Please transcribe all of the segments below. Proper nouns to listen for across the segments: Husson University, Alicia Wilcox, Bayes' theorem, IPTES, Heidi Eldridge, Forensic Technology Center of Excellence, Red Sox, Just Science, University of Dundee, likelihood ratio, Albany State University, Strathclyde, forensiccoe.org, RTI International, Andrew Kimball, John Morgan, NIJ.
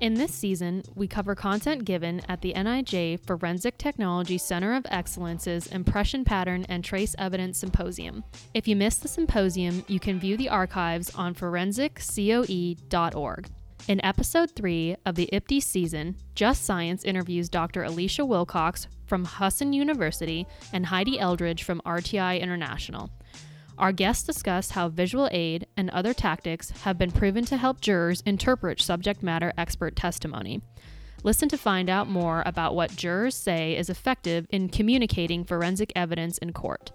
In this season, we cover content given at the NIJ Forensic Technology Center of Excellence's Impression Pattern and Trace Evidence Symposium. If you missed the symposium, you can view the archives on forensiccoe.org. In Episode 3 of the IPTES season, Just Science interviews Dr. Alicia Wilcox from Husson University and Heidi Eldridge from RTI International. Our guests discuss how visual aid and other tactics have been proven to help jurors interpret subject matter expert testimony. Listen to find out more about what jurors say is effective in communicating forensic evidence in court.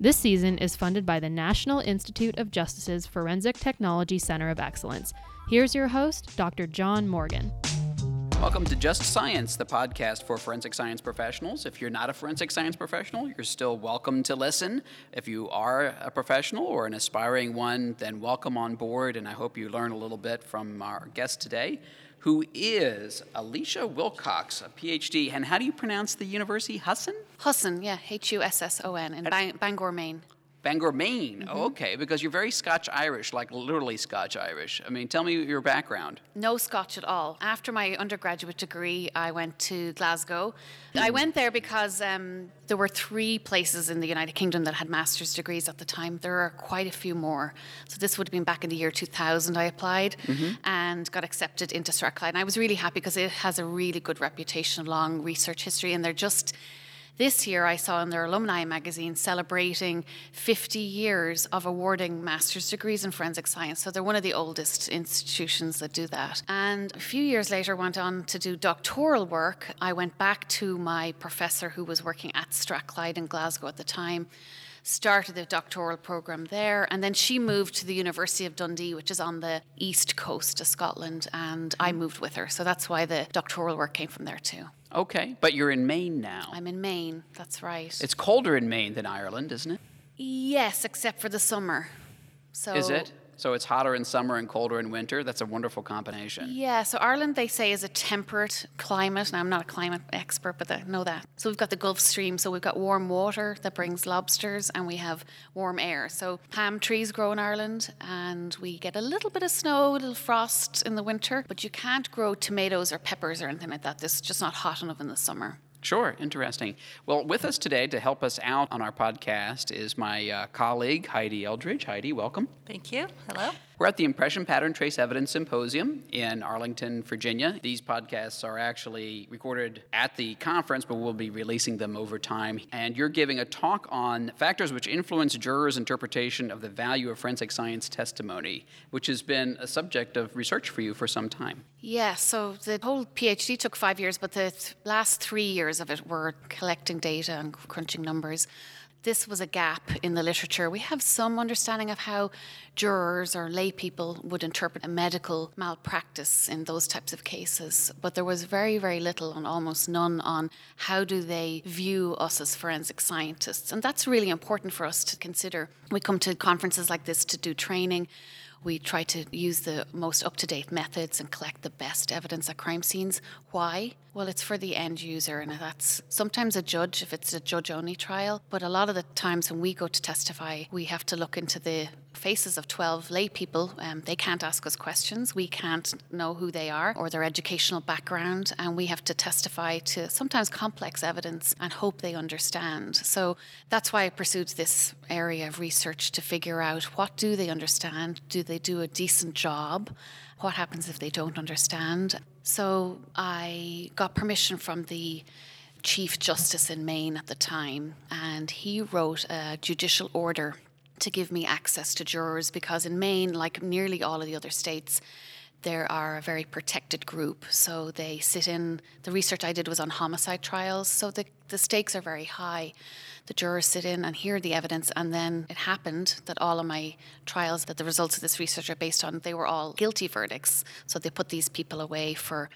This season is funded by the National Institute of Justice's Forensic Technology Center of Excellence. Here's your host, Dr. John Morgan. Welcome to Just Science, the podcast for forensic science professionals. If you're not a forensic science professional, you're still welcome to listen. If you are a professional or an aspiring one, then welcome on board, and I hope you learn a little bit from our guest today, who is Alicia Wilcox, a PhD. And how do you pronounce the university? Husson? Husson, yeah, Husson, in Bangor, Maine. Bangor, Maine. Mm-hmm. Oh, okay, because you're very Scotch-Irish, like literally Scotch-Irish. I mean, tell me your background. No Scotch at all. After my undergraduate degree, I went to Glasgow. I went there because there were three places in the United Kingdom that had master's degrees at the time. There are quite a few more. So this would have been back in the year 2000 I applied and got accepted into Strathclyde. And I was really happy because it has a really good reputation, long research history, and they're just... This year, I saw in their alumni magazine celebrating 50 years of awarding master's degrees in forensic science. So they're one of the oldest institutions that do that. And a few years later, went on to do doctoral work. I went back to my professor who was working at Strathclyde in Glasgow at the time, started the doctoral program there, and then she moved to the University of Dundee, which is on the east coast of Scotland, and I moved with her. So that's why the doctoral work came from there too. Okay, but you're in Maine now. I'm in Maine, that's right. It's colder in Maine than Ireland, isn't it? Yes, except for the summer. So is it? So it's hotter in summer and colder in winter. That's a wonderful combination. Yeah, so Ireland, they say, is a temperate climate. Now, I'm not a climate expert, but I know that. So we've got the Gulf Stream. So we've got warm water that brings lobsters, and we have warm air. So palm trees grow in Ireland, and we get a little bit of snow, a little frost in the winter. But you can't grow tomatoes or peppers or anything like that. It's just not hot enough in the summer. Sure, interesting. Well, with us today to help us out on our podcast is my colleague, Heidi Eldridge. Heidi, welcome. Thank you. Hello. We're at the Impression Pattern Trace Evidence Symposium in Arlington, Virginia. These podcasts are actually recorded at the conference, but we'll be releasing them over time. And you're giving a talk on factors which influence jurors' interpretation of the value of forensic science testimony, which has been a subject of research for you for some time. Yeah, so the whole PhD took 5 years, but the last 3 years of it were collecting data and crunching numbers. This was a gap in the literature. We have some understanding of how jurors or lay people would interpret a medical malpractice in those types of cases, but there was very, very little and almost none on how do they view us as forensic scientists. And that's really important for us to consider. We come to conferences like this to do training. We try to use the most up-to-date methods and collect the best evidence at crime scenes. Why? Well, it's for the end user, and that's sometimes a judge if it's a judge-only trial. But a lot of the times when we go to testify, we have to look into the faces of 12 lay people. They can't ask us questions. We can't know who they are or their educational background, and we have to testify to sometimes complex evidence and hope they understand. So that's why I pursued this area of research to figure out what do they understand? Do they do a decent job? What happens if they don't understand? So I got permission from the Chief Justice in Maine at the time, and he wrote a judicial order to give me access to jurors, because in Maine, like nearly all of the other states, there are a very protected group. So they sit in, the research I did was on homicide trials, so the stakes are very high. The jurors sit in and hear the evidence, and then it happened that all of my trials that the results of this research are based on, they were all guilty verdicts. So they put these people away for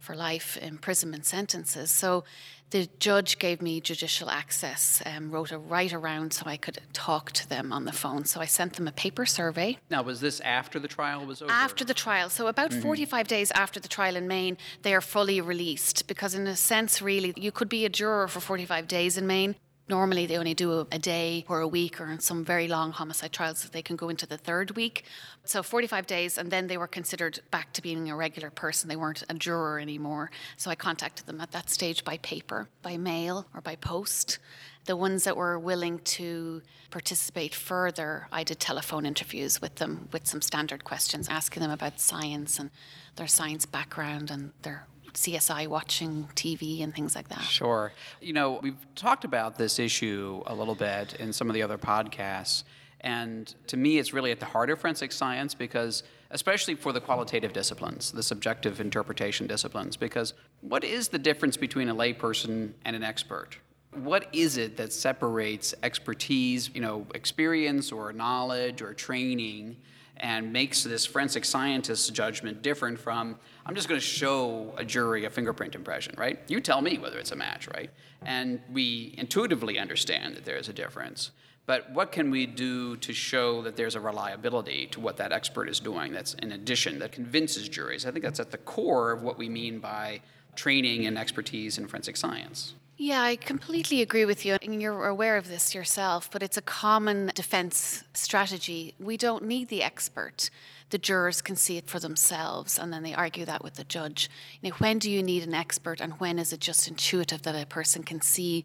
for life imprisonment sentences. So the judge gave me judicial access, wrote a right around so I could talk to them on the phone. So I sent them a paper survey. Now, was this after the trial was over? After the trial. So about 45 days after the trial in Maine, they are fully released, because in a sense, really, you could be a juror for 45 days in Maine. Normally, they only do a day or a week, or in some very long homicide trials, they can go into the third week. So 45 days, and then they were considered back to being a regular person. They weren't a juror anymore. So I contacted them at that stage by paper, by mail, or by post. The ones that were willing to participate further, I did telephone interviews with them with some standard questions, asking them about science and their science background and their CSI watching TV and things like that. Sure. You know, we've talked about this issue a little bit in some of the other podcasts, and to me it's really at the heart of forensic science, because especially for the qualitative disciplines, the subjective interpretation disciplines, because what is the difference between a layperson and an expert? What is it that separates expertise, you know, experience or knowledge or training, and makes this forensic scientist's judgment different from, I'm just going to show a jury a fingerprint impression, right? You tell me whether it's a match, right? And we intuitively understand that there is a difference. But what can we do to show that there's a reliability to what that expert is doing that's in addition, that convinces juries? I think that's at the core of what we mean by training and expertise in forensic science. Yeah, I completely agree with you, and you're aware of this yourself, but it's a common defense strategy. We don't need the expert. The jurors can see it for themselves, and then they argue that with the judge. You know, when do you need an expert, and when is it just intuitive that a person can see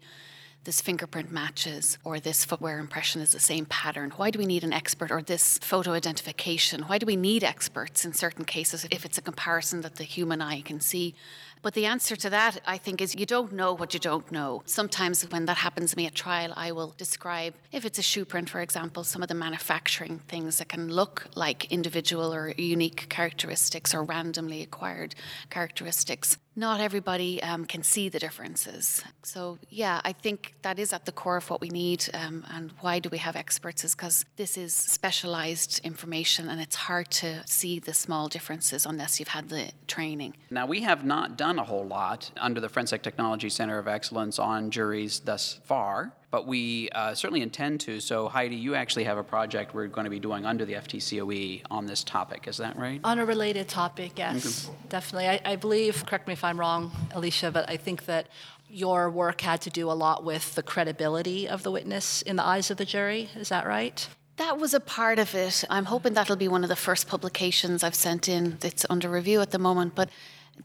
this fingerprint matches, or this footwear impression is the same pattern? Why do we need an expert, or this photo identification? Why do we need experts in certain cases if it's a comparison that the human eye can see? But the answer to that, I think, is you don't know what you don't know. Sometimes when that happens to me at trial, I will describe, if it's a shoe print, for example, some of the manufacturing things that can look like individual or unique characteristics or randomly acquired characteristics. Not everybody can see the differences. So, yeah, I think that is at the core of what we need. And why do we have experts is because this is specialized information, and it's hard to see the small differences unless you've had the training. Now, we have not done a whole lot under the Forensic Technology Center of Excellence on juries thus far, but we certainly intend to. So, Heidi, you actually have a project we're going to be doing under the FTCOE on this topic. Is that right? On a related topic, yes, definitely. I believe, correct me if I'm wrong, Alicia, but I think that your work had to do a lot with the credibility of the witness in the eyes of the jury. Is that right? That was a part of it. I'm hoping that'll be one of the first publications I've sent in. It's under review at the moment, but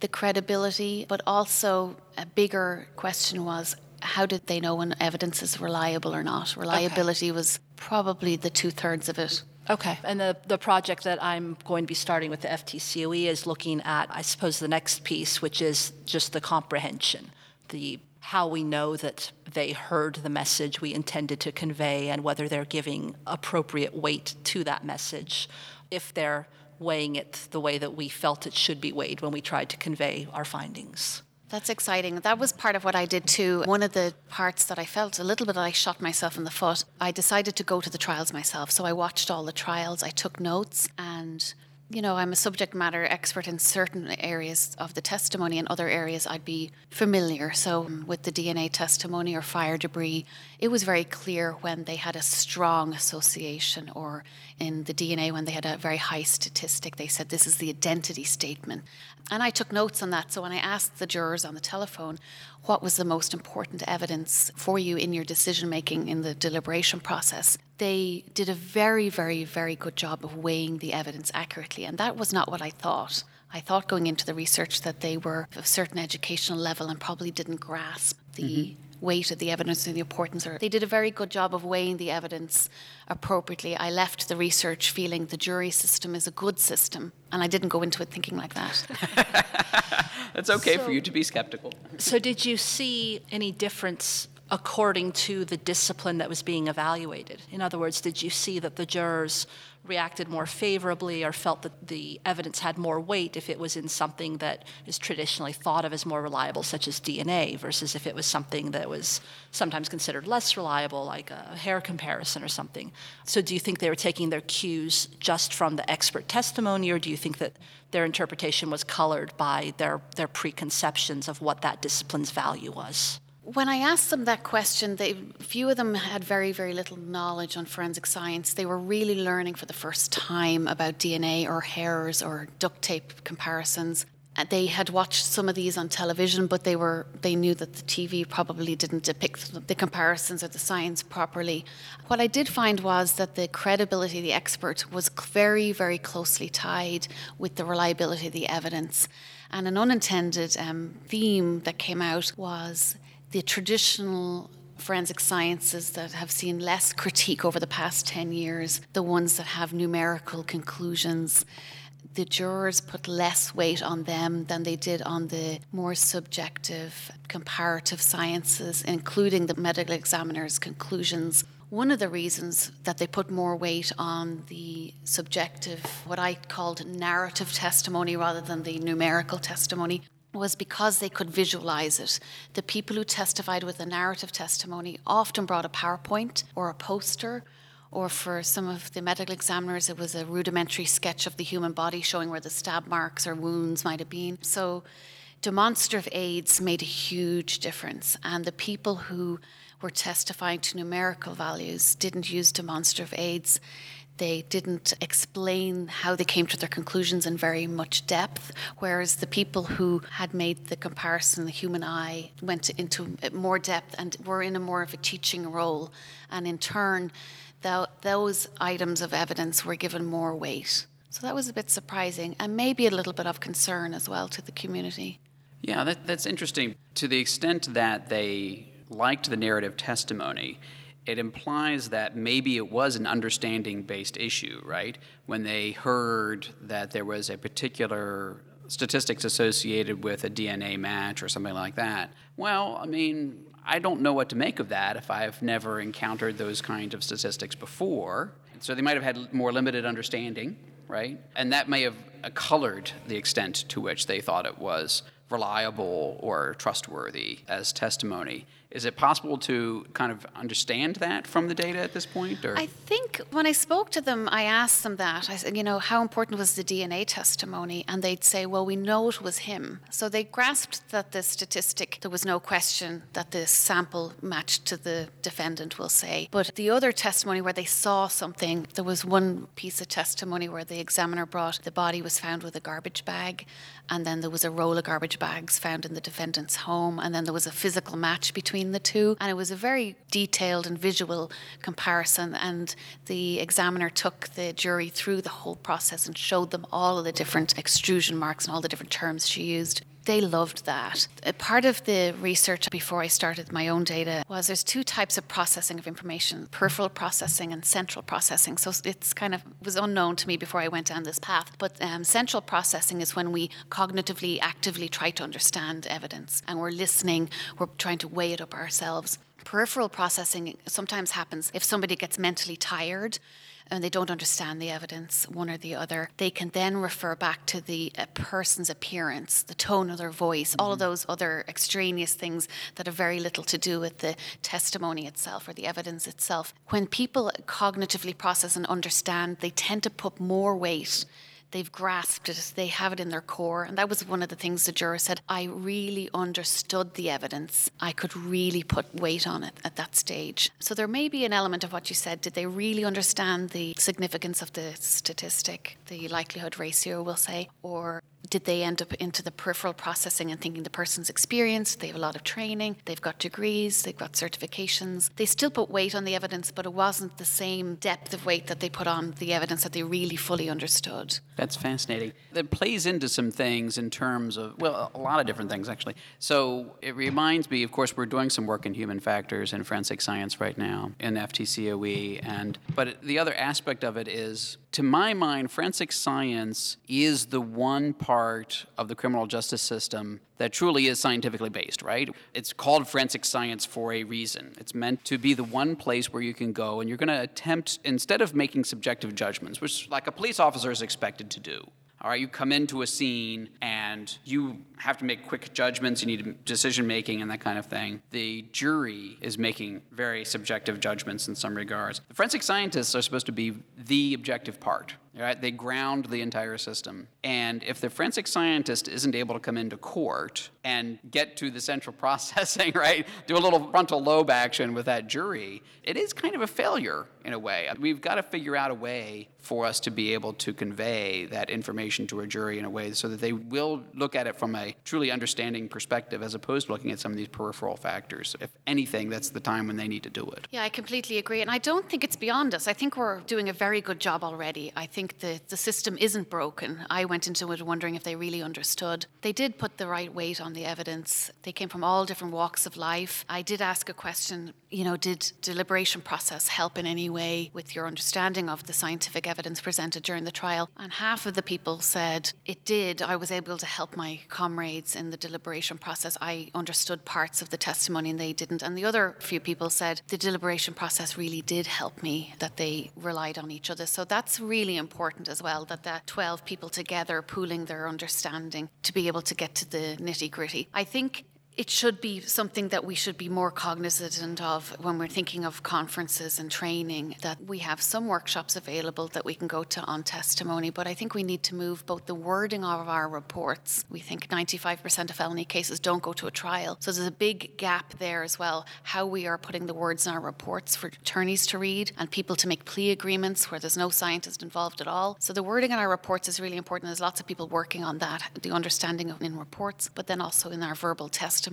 the credibility, but also a bigger question was, how did they know when evidence is reliable or not? Reliability was probably the two-thirds of it. Okay. And the project that I'm going to be starting with the FTCOE is looking at, I suppose, the next piece, which is just the comprehension, the how we know that they heard the message we intended to convey and whether they're giving appropriate weight to that message, if they're weighing it the way that we felt it should be weighed when we tried to convey our findings. That's exciting. That was part of what I did too. One of the parts that I felt a little bit like shot myself in the foot, I decided to go to the trials myself. So I watched all the trials, I took notes, and, you know, I'm a subject matter expert in certain areas of the testimony, and other areas I'd be familiar. So with the DNA testimony or fire debris, it was very clear when they had a strong association, or in the DNA when they had a very high statistic, they said this is the identity statement. And I took notes on that. So when I asked the jurors on the telephone, what was the most important evidence for you in your decision-making in the deliberation process, they did a very, very, very good job of weighing the evidence accurately. And that was not what I thought. I thought going into the research that they were of a certain educational level and probably didn't grasp the weight of the evidence and the importance. They did a very good job of weighing the evidence appropriately. I left the research feeling the jury system is a good system, and I didn't go into it thinking like that. It's okay for you to be skeptical. So did you see any difference according to the discipline that was being evaluated. In other words, did you see that the jurors reacted more favorably or felt that the evidence had more weight if it was in something that is traditionally thought of as more reliable, such as DNA, versus if it was something that was sometimes considered less reliable, like a hair comparison or something? So do you think they were taking their cues just from the expert testimony, or do you think that their interpretation was colored by their preconceptions of what that discipline's value was? When I asked them that question, few of them had very, very little knowledge on forensic science. They were really learning for the first time about DNA or hairs or duct tape comparisons. They had watched some of these on television, but they knew that the TV probably didn't depict the comparisons or the science properly. What I did find was that the credibility of the expert was very, very closely tied with the reliability of the evidence. And an unintended theme that came out was the traditional forensic sciences that have seen less critique over the past 10 years, the ones that have numerical conclusions, the jurors put less weight on them than they did on the more subjective comparative sciences, including the medical examiner's conclusions. One of the reasons that they put more weight on the subjective, what I called narrative testimony rather than the numerical testimony, was because they could visualize it. The people who testified with the narrative testimony often brought a PowerPoint or a poster, or for some of the medical examiners, it was a rudimentary sketch of the human body showing where the stab marks or wounds might have been. So demonstrative aids made a huge difference, and the people who were testifying to numerical values didn't use demonstrative aids. They didn't explain how they came to their conclusions in very much depth, whereas the people who had made the comparison, the human eye, went into more depth and were in a more of a teaching role. And in turn, those items of evidence were given more weight. So that was a bit surprising, and maybe a little bit of concern as well to the community. Yeah, that's interesting. To the extent that they liked the narrative testimony, it implies that maybe it was an understanding-based issue, right? When they heard that there was a particular statistics associated with a DNA match or something like that. Well, I mean, I don't know what to make of that if I've never encountered those kinds of statistics before. So they might have had more limited understanding, right? And that may have colored the extent to which they thought it was reliable or trustworthy as testimony. Is it possible to kind of understand that from the data at this point? Or? I think when I spoke to them, I asked them that. I said, you know, how important was the DNA testimony? And they'd say, well, we know it was him. So they grasped that the statistic, there was no question that the sample matched to the defendant, we'll say. But the other testimony where they saw something, there was one piece of testimony where the examiner brought the body was found with a garbage bag, and then there was a roll of garbage bags found in the defendant's home, and then there was a physical match between the two, and it was a very detailed and visual comparison, and the examiner took the jury through the whole process and showed them all of the different extrusion marks and all the different terms she used. They loved that. A part of the research before I started my own data was there's two types of processing of information, peripheral processing and central processing. So it's kind of was unknown to me before I went down this path. But central processing is when we cognitively, actively try to understand evidence, and we're listening, we're trying to weigh it up ourselves. Peripheral processing sometimes happens if somebody gets mentally tired and they don't understand the evidence, one or the other. They can then refer back to the person's appearance, the tone of their voice, all of those other extraneous things that have very little to do with the testimony itself or the evidence itself. When people cognitively process and understand, they tend to put more weight. They've grasped it, they have it in their core. And that was one of the things the juror said, I really understood the evidence. I could really put weight on it at that stage. So there may be an element of what you said. Did they really understand the significance of the statistic, the likelihood ratio, we'll say, or did they end up into the peripheral processing and thinking the person's experienced, they have a lot of training, they've got degrees, they've got certifications. They still put weight on the evidence, but it wasn't the same depth of weight that they put on the evidence that they really fully understood. That's fascinating. That plays into some things in terms of, well, a lot of different things, actually. So it reminds me, of course, we're doing some work in human factors and forensic science right now in FTCOE, but the other aspect of it is, to my mind, forensic science is the one part part of the criminal justice system that truly is scientifically based, right? It's called forensic science for a reason. It's meant to be the one place where you can go and you're going to attempt, instead of making subjective judgments, which like a police officer is expected to do, all right, you come into a scene and you have to make quick judgments, you need decision making and that kind of thing. The jury is making very subjective judgments in some regards. The forensic scientists are supposed to be the objective part, right? They ground the entire system. And if the forensic scientist isn't able to come into court and get to the central processing, right, do a little frontal lobe action with that jury, it is kind of a failure in a way. We've got to figure out a way for us to be able to convey that information to a jury in a way so that they will look at it from a truly understanding perspective as opposed to looking at some of these peripheral factors. If anything, that's the time when they need to do it. Yeah, I completely agree. And I don't think it's beyond us. I think we're doing a very good job already. I think the system isn't broken. I went into it wondering if they really understood. They did put the right weight on the evidence. They came from all different walks of life. I did ask a question, you know, did deliberation process help in any way with your understanding of the scientific evidence presented during the trial? And half of the people said it did. I was able to help my comrades in the deliberation process. I understood parts of the testimony and they didn't. And the other few people said the deliberation process really did help me, that they relied on each other. So that's really important as well, that the 12 people together pooling their understanding to be able to get to the nitty-gritty. I think it should be something that we should be more cognizant of when we're thinking of conferences and training, that we have some workshops available that we can go to on testimony, but I think we need to move both the wording of our reports. We think 95% of felony cases don't go to a trial, so there's a big gap there as well, how we are putting the words in our reports for attorneys to read and people to make plea agreements where there's no scientist involved at all. So the wording in our reports is really important. There's lots of people working on that, the understanding of in reports, but then also in our verbal testimony,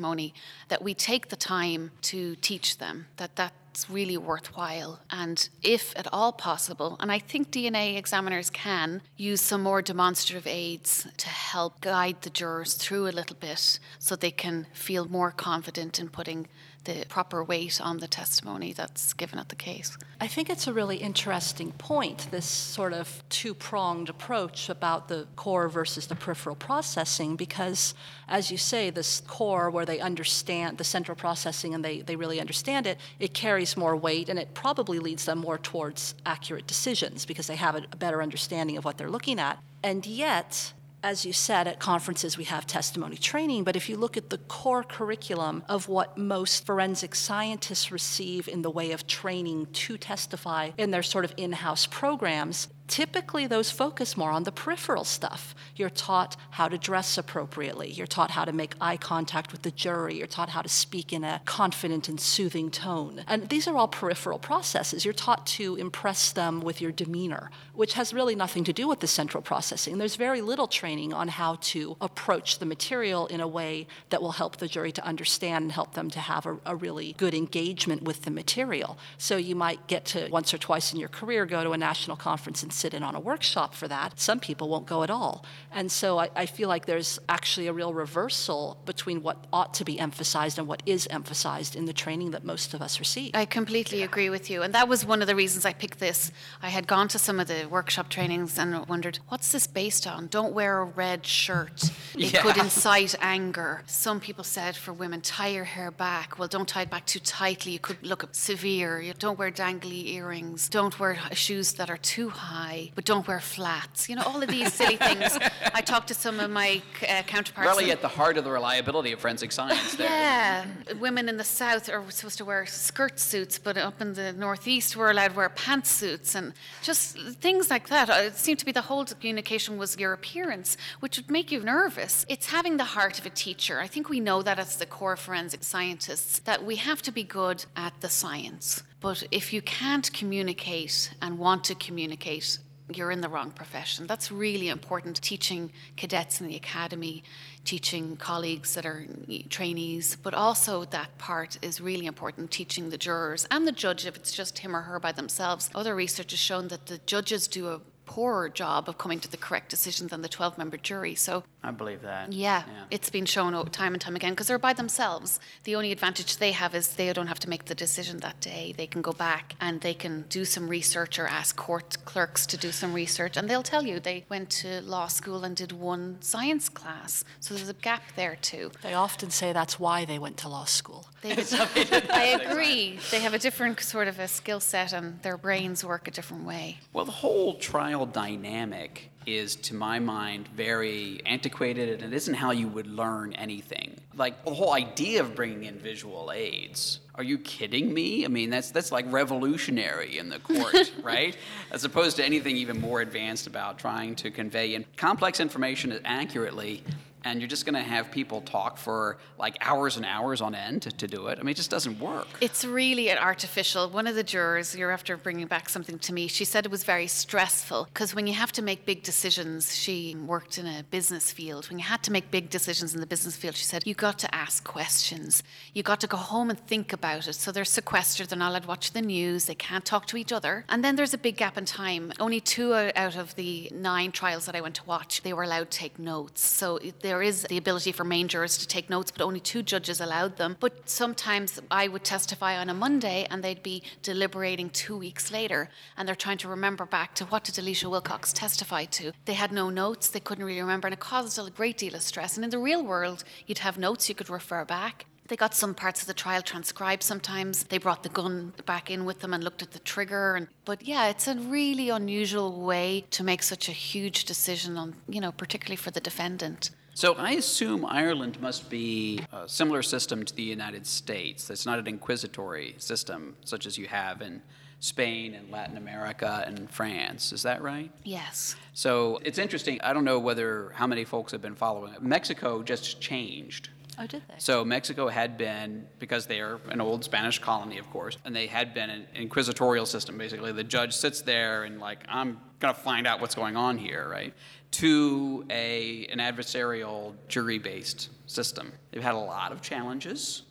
that we take the time to teach them, that's really worthwhile. And if at all possible, and I think DNA examiners can use some more demonstrative aids to help guide the jurors through a little bit so they can feel more confident in putting the proper weight on the testimony that's given at the case. I think it's a really interesting point, this sort of two-pronged approach about the core versus the peripheral processing, because as you say, this core where they understand the central processing and they really understand it, it carries more weight and it probably leads them more towards accurate decisions because they have a better understanding of what they're looking at. And yet, as you said, at conferences we have testimony training, but if you look at the core curriculum of what most forensic scientists receive in the way of training to testify in their sort of in-house programs, typically those focus more on the peripheral stuff. You're taught how to dress appropriately. You're taught how to make eye contact with the jury. You're taught how to speak in a confident and soothing tone. And these are all peripheral processes. You're taught to impress them with your demeanor, which has really nothing to do with the central processing. There's very little training on how to approach the material in a way that will help the jury to understand and help them to have a really good engagement with the material. So you might get to once or twice in your career go to a national conference and sit in on a workshop for that. Some people won't go at all. And so I feel like there's actually a real reversal between what ought to be emphasized and what is emphasized in the training that most of us receive. I completely agree with you. And that was one of the reasons I picked this. I had gone to some of the workshop trainings and wondered, what's this based on? Don't wear a red shirt. It could incite anger. Some people said for women, tie your hair back. Well, don't tie it back too tightly. You could look severe. You don't wear dangly earrings. Don't wear shoes that are too high. But don't wear flats. You know, all of these silly things. I talked to some of my counterparts. Really at the heart of the reliability of forensic science there. Yeah. Women in the South are supposed to wear skirt suits, but up in the Northeast we're allowed to wear pantsuits and just things like that. It seemed to be the whole communication was your appearance, which would make you nervous. It's having the heart of a teacher. I think we know that as the core forensic scientists, that we have to be good at the science. But if you can't communicate and want to communicate, you're in the wrong profession. That's really important, teaching cadets in the academy, teaching colleagues that are trainees, but also that part is really important, teaching the jurors and the judge if it's just him or her by themselves. Other research has shown that the judges do a poorer job of coming to the correct decision than the 12-member jury. So I believe that. Yeah, it's been shown time and time again because they're by themselves. The only advantage they have is they don't have to make the decision that day. They can go back and they can do some research or ask court clerks to do some research, and they'll tell you they went to law school and did one science class. So there's a gap there too. They often say that's why they went to law school. I agree. They have a different sort of a skill set and their brains work a different way. Well, the whole trial dynamic is, to my mind, very antiquated, and it isn't how you would learn anything. Like, the whole idea of bringing in visual aids. Are you kidding me? I mean, that's like revolutionary in the court, right? As opposed to anything even more advanced about trying to convey in complex information accurately, and you're just going to have people talk for like hours and hours on end to do it. I mean, it just doesn't work. It's really an artificial. One of the jurors, you're after bringing back something to me, she said it was very stressful because when you have to make big decisions, she worked in a business field. When you had to make big decisions in the business field, she said, you got to ask questions. You got to go home and think about it. So they're sequestered. They're not allowed to watch the news. They can't talk to each other. And then there's a big gap in time. Only 2 out of the 9 trials that I went to watch, they were allowed to take notes. So there is the ability for main jurors to take notes, but only 2 judges allowed them. But sometimes I would testify on a Monday and they'd be deliberating 2 weeks later and they're trying to remember back to what did Alicia Wilcox testify to. They had no notes, they couldn't really remember, and it caused a great deal of stress. And in the real world, you'd have notes you could refer back. They got some parts of the trial transcribed sometimes. They brought the gun back in with them and looked at the trigger. But it's a really unusual way to make such a huge decision on, particularly for the defendant. So I assume Ireland must be a similar system to the United States. It's not an inquisitory system such as you have in Spain and Latin America and France. Is that right? Yes. So it's interesting. I don't know how many folks have been following it. Mexico just changed. Oh, did they? So Mexico had been, because they are an old Spanish colony, of course, and they had been an inquisitorial system. Basically, the judge sits there and I'm going to find out what's going on here, right? To an adversarial jury-based system. They've had a lot of challenges.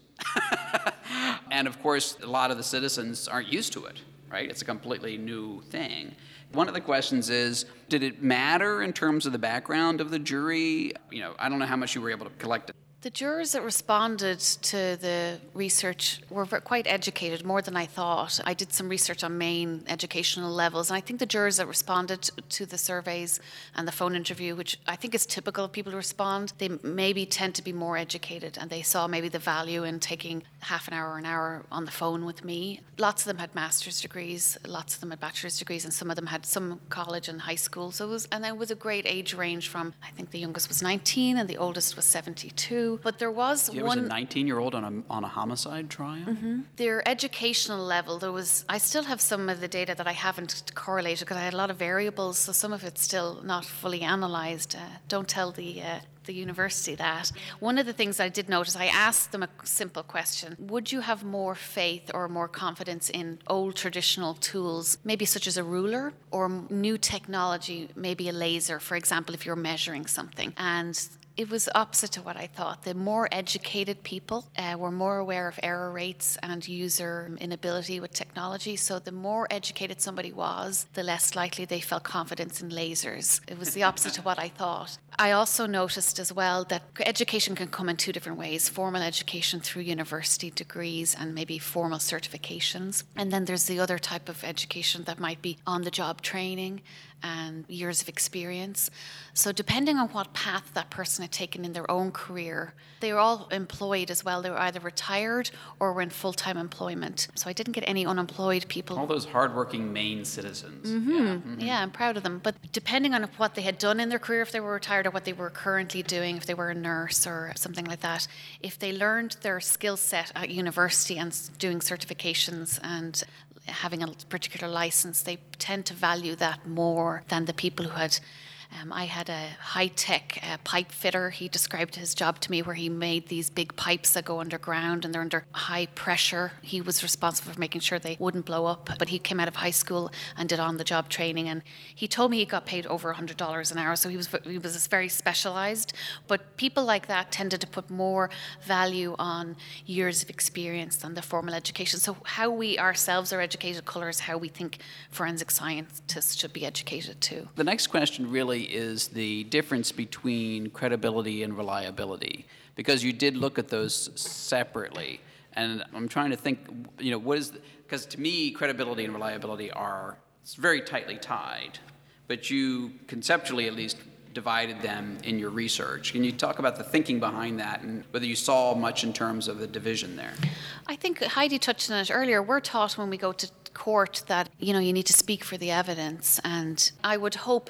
And of course, a lot of the citizens aren't used to it, right? It's a completely new thing. One of the questions is, did it matter in terms of the background of the jury? I don't know how much you were able to collect. The jurors that responded to the research were quite educated, more than I thought. I did some research on main educational levels, and I think the jurors that responded to the surveys and the phone interview, which I think is typical of people who respond, they maybe tend to be more educated, and they saw maybe the value in taking half an hour or an hour on the phone with me. Lots of them had master's degrees, lots of them had bachelor's degrees, and some of them had some college and high school. So it was a great age range from, I think the youngest was 19 and the oldest was 72. But there was one. There was a 19-year-old on a homicide trial? Mm-hmm. Their educational level, I still have some of the data that I haven't correlated because I had a lot of variables, so some of it's still not fully analysed. Don't tell the university that. One of the things I did notice, I asked them a simple question. Would you have more faith or more confidence in old traditional tools, maybe such as a ruler or new technology, maybe a laser, for example, if you're measuring something? And it was opposite to what I thought. The more educated people were more aware of error rates and user inability with technology. So the more educated somebody was, the less likely they felt confidence in lasers. It was the opposite to what I thought. I also noticed as well that education can come in 2 different ways. Formal education through university degrees and maybe formal certifications. And then there's the other type of education that might be on-the-job training and years of experience. So depending on what path that person had taken in their own career, they were all employed as well. They were either retired or were in full-time employment. So I didn't get any unemployed people. All those hardworking Maine citizens. Mm-hmm. Yeah. Mm-hmm. Yeah, I'm proud of them. But depending on what they had done in their career, if they were retired or what they were currently doing, if they were a nurse or something like that, if they learned their skill set at university and doing certifications and having a particular license, they tend to value that more than the people who had. I had a high-tech pipe fitter. He described his job to me where he made these big pipes that go underground and they're under high pressure. He was responsible for making sure they wouldn't blow up. But he came out of high school and did on-the-job training. And he told me he got paid over $100 an hour. So he was very specialized. But people like that tended to put more value on years of experience than the formal education. So how we ourselves are educated colors, how we think forensic scientists should be educated too. The next question really really is the difference between credibility and reliability, because you did look at those separately. And I'm trying to think, you know, what is, because to me, credibility and reliability are very tightly tied, but you conceptually at least divided them in your research. Can you talk about the thinking behind that and whether you saw much in terms of the division there? I think Heidi touched on it earlier. We're taught when we go to court that, you know, you need to speak for the evidence. And I would hope,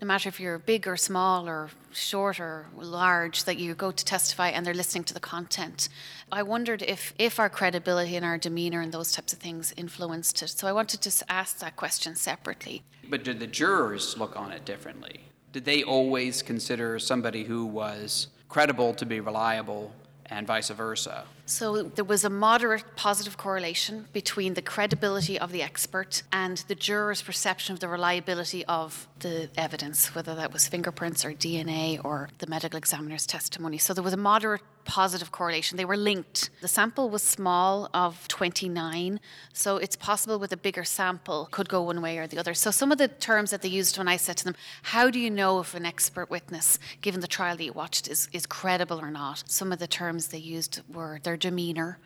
no matter if you're big or small or short or large, that you go to testify and they're listening to the content. I wondered if our credibility and our demeanour and those types of things influenced it. So I wanted to ask that question separately. But did the jurors look on it differently? Did they always consider somebody who was credible to be reliable and vice versa? So there was a moderate positive correlation between the credibility of the expert and the juror's perception of the reliability of the evidence, whether that was fingerprints or DNA or the medical examiner's testimony. So there was a moderate positive correlation. They were linked. The sample was small, of 29, so it's possible with a bigger sample could go one way or the other. So some of the terms that they used when I said to them, how do you know if an expert witness, given the trial that you watched, is credible or not? Some of the terms they used were their demeanour,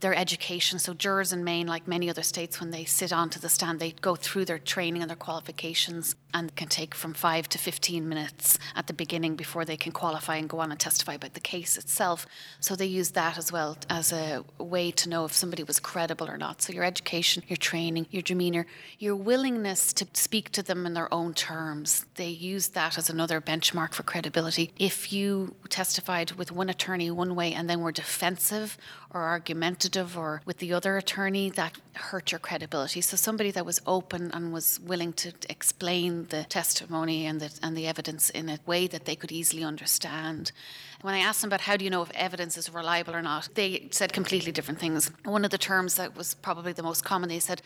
their education. So jurors in Maine, like many other states, when they sit onto the stand, they go through their training and their qualifications, and can take from 5 to 15 minutes at the beginning before they can qualify and go on and testify about the case itself. So they use that as well as a way to know if somebody was credible or not. So your education, your training, your demeanour, your willingness to speak to them in their own terms, they use that as another benchmark for credibility. If you testified with one attorney one way and then were defensive or argumentative or with the other attorney, that hurt your credibility. So somebody that was open and was willing to explain the testimony and the evidence in a way that they could easily understand. When I asked them about how do you know if evidence is reliable or not, they said completely different things. One of the terms that was probably the most common, they said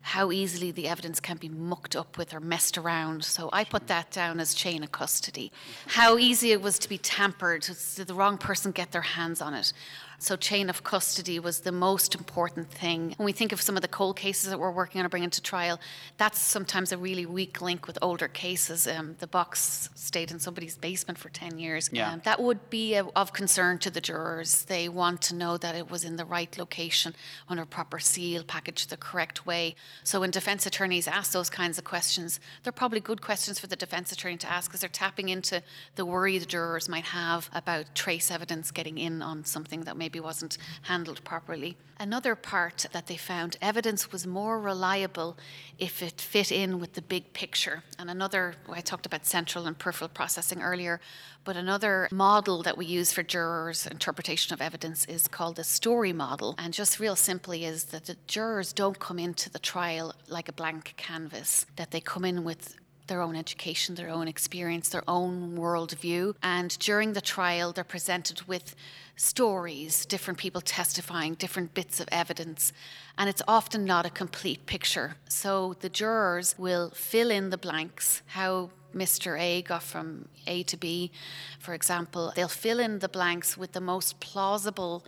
how easily the evidence can be mucked up with or messed around. So I put that down as chain of custody. How easy it was to be tampered. Did the wrong person get their hands on it? So chain of custody was the most important thing. When we think of some of the cold cases that we're working on or bringing to trial, that's sometimes a really weak link with older cases. The box stayed in somebody's basement for 10 years. Yeah. That would be of concern to the jurors. They want to know that it was in the right location, under a proper seal, packaged the correct way. So when defense attorneys ask those kinds of questions, they're probably good questions for the defense attorney to ask because they're tapping into the worry the jurors might have about trace evidence getting in on something that maybe wasn't handled properly. Another part that they found, evidence was more reliable if it fit in with the big picture. And another, I talked about central and peripheral processing earlier, but another model that we use for jurors' interpretation of evidence is called the story model. And just real simply is that the jurors don't come into the trial like a blank canvas, that they come in with their own education, their own experience, their own worldview. And during the trial, they're presented with stories, different people testifying, different bits of evidence. And it's often not a complete picture. So the jurors will fill in the blanks, how Mr. A got from A to B, for example. They'll fill in the blanks with the most plausible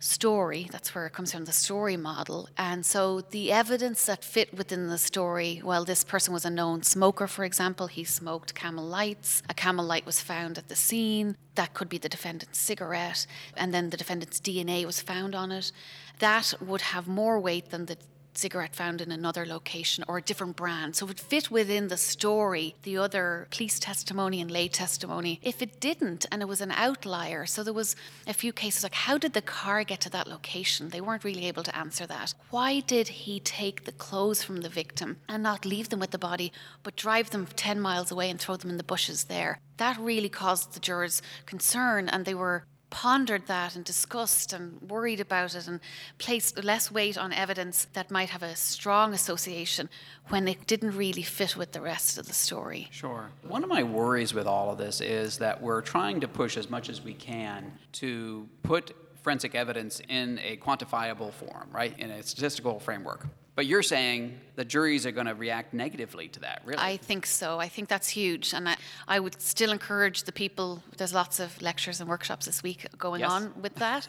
story. That's where it comes from, the story model. And so the evidence that fit within the story, well, this person was a known smoker, for example. He smoked Camel Lights. A Camel Light was found at the scene. That could be the defendant's cigarette. And then the defendant's DNA was found on it. That would have more weight than the cigarette found in another location or a different brand. So it would fit within the story, the other police testimony and lay testimony. If it didn't, and it was an outlier, so there was a few cases like, how did the car get to that location? They weren't really able to answer that. Why did he take the clothes from the victim and not leave them with the body, but drive them 10 miles away and throw them in the bushes there? That really caused the jurors concern, and they were pondered that and discussed and worried about it and placed less weight on evidence that might have a strong association when it didn't really fit with the rest of the story. Sure. One of my worries with all of this is that we're trying to push as much as we can to put forensic evidence in a quantifiable form, right, in a statistical framework. But you're saying the juries are going to react negatively to that, really? I think so. I think that's huge. And I would still encourage the people, there's lots of lectures and workshops this week going on with that.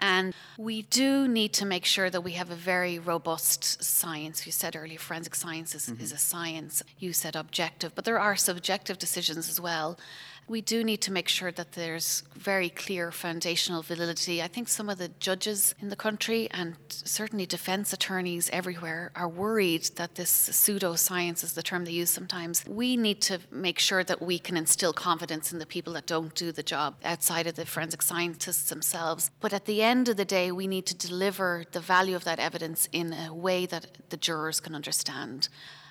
And we do need to make sure that we have a very robust science. You said earlier, forensic science is a science. You said objective, but there are subjective decisions as well. We do need to make sure that there's very clear foundational validity. I think some of the judges in the country and certainly defence attorneys everywhere are worried that this pseudoscience is the term they use sometimes. We need to make sure that we can instill confidence in the people that don't do the job outside of the forensic scientists themselves. But at the end of the day, we need to deliver the value of that evidence in a way that the jurors can understand.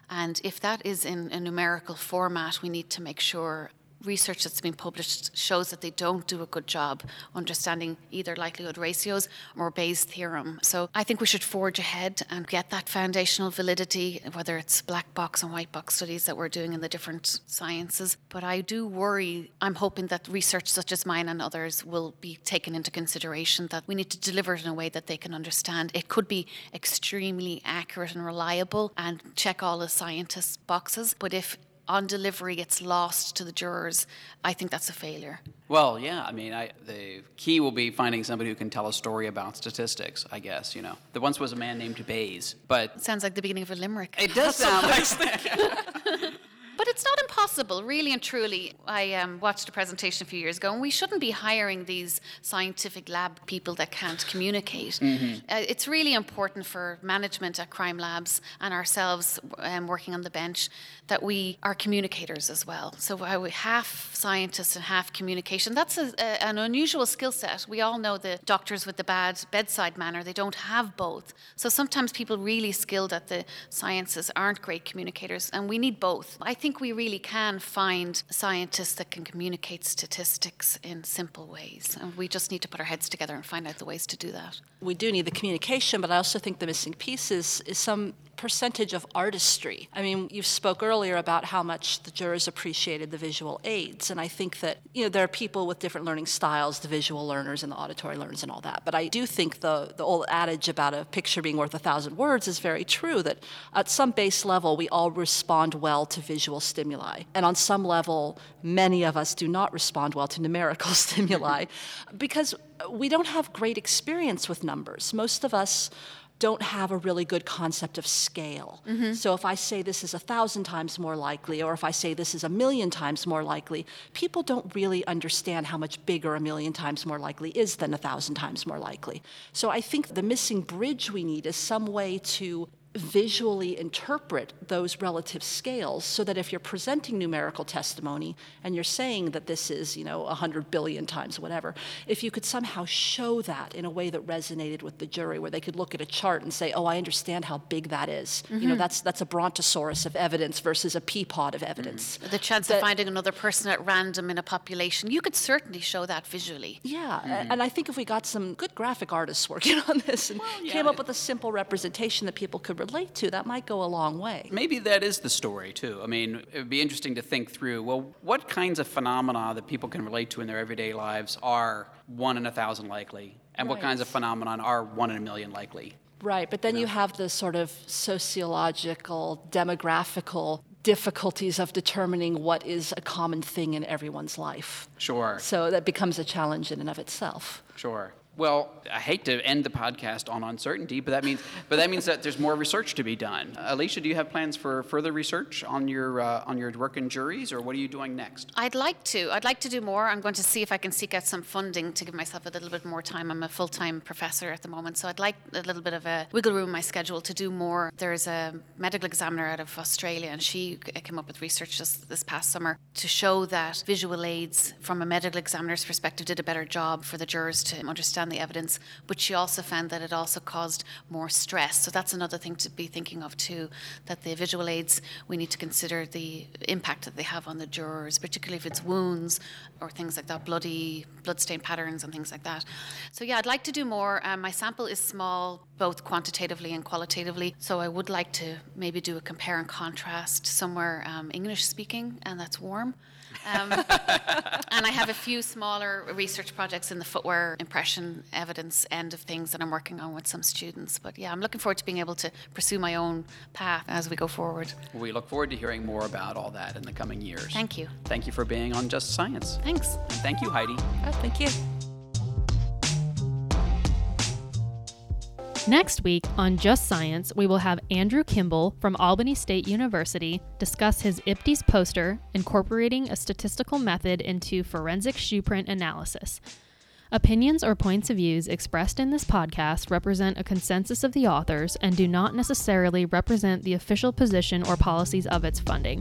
And if that is in a numerical format, we need to make sure research that's been published shows that they don't do a good job understanding either likelihood ratios or Bayes' theorem. So I think we should forge ahead and get that foundational validity, whether it's black box and white box studies that we're doing in the different sciences. But I do worry, I'm hoping that research such as mine and others will be taken into consideration, that we need to deliver it in a way that they can understand. It could be extremely accurate and reliable and check all the scientists' boxes, but if on delivery it's lost to the jurors, I think that's a failure. Well, yeah, I mean, the key will be finding somebody who can tell a story about statistics, I guess, you know. There once was a man named Bayes, but... It sounds like the beginning of a limerick. It does sound like that. But it's not impossible, really and truly. I watched a presentation a few years ago, and we shouldn't be hiring these scientific lab people that can't communicate. It's really important for management at crime labs and ourselves working on the bench that we are communicators as well. So half scientists and half communication. That's an unusual skill set. We all know the doctors with the bad bedside manner. They don't have both. So sometimes people really skilled at the sciences aren't great communicators, and we need both. I think we really can find scientists that can communicate statistics in simple ways, and we just need to put our heads together and find out the ways to do that. We do need the communication, but I also think the missing piece is some percentage of artistry. I mean, you spoke earlier about how much the jurors appreciated the visual aids, and I think that, you know, there are people with different learning styles, the visual learners and the auditory learners and all that, but I do think the old adage about a picture being worth 1,000 words is very true, that at some base level we all respond well to visual stimuli, and on some level many of us do not respond well to numerical stimuli because we don't have great experience with numbers. Most of us don't have a really good concept of scale. So if I say this is 1,000 times more likely, or if I say this is 1,000,000 times more likely, people don't really understand how much bigger 1,000,000 times more likely is than 1,000 times more likely. So I think the missing bridge we need is some way to visually interpret those relative scales, so that if you're presenting numerical testimony and you're saying that this is, you know, 100 billion times whatever, if you could somehow show that in a way that resonated with the jury, where they could look at a chart and say, oh, I understand how big that is. You know, that's a brontosaurus of evidence versus a pea pod of evidence. The chance of finding another person at random in a population, you could certainly show that visually. And I think if we got some good graphic artists working on this and came up with a simple representation that people could relate to, that might go a long way. Maybe that is the story too. I mean, it would be interesting to think through, well, what kinds of phenomena that people can relate to in their everyday lives are 1 in 1,000 likely, and what kinds of phenomenon are 1 in 1,000,000 likely. Right, but then you have the sort of sociological, demographical difficulties of determining what is a common thing in everyone's life. So that becomes a challenge in and of itself. Well, I hate to end the podcast on uncertainty, but that means that there's more research to be done. Alicia, do you have plans for further research on your work in juries, or what are you doing next? I'd like to do more. I'm going to see if I can seek out some funding to give myself a little bit more time. I'm a full-time professor at the moment, so I'd like a little bit of a wiggle room in my schedule to do more. There's a medical examiner out of Australia, and she came up with research just this past summer to show that visual aids from a medical examiner's perspective did a better job for the jurors to understand the evidence, but she also found that it also caused more stress. So that's another thing to be thinking of too, that the visual aids, we need to consider the impact that they have on the jurors, particularly if it's wounds or things like that, bloodstain patterns and things like that. So yeah, I'd like to do more. My sample is small, both quantitatively and qualitatively, so I would like to maybe do a compare and contrast somewhere English speaking, and that's warm. And I have a few smaller research projects in the footwear impression evidence end of things that I'm working on with some students. But yeah, I'm looking forward to being able to pursue my own path as we go forward. We look forward to hearing more about all that in the coming years. Thank you. Thank you for being on Just Science. Thanks. And thank you, Heidi. Oh, thank you. Next week on Just Science, we will have Andrew Kimball from Albany State University discuss his IPTES poster, Incorporating a Statistical Method into Forensic Shoe Print Analysis. Opinions or points of views expressed in this podcast represent a consensus of the authors and do not necessarily represent the official position or policies of its funding.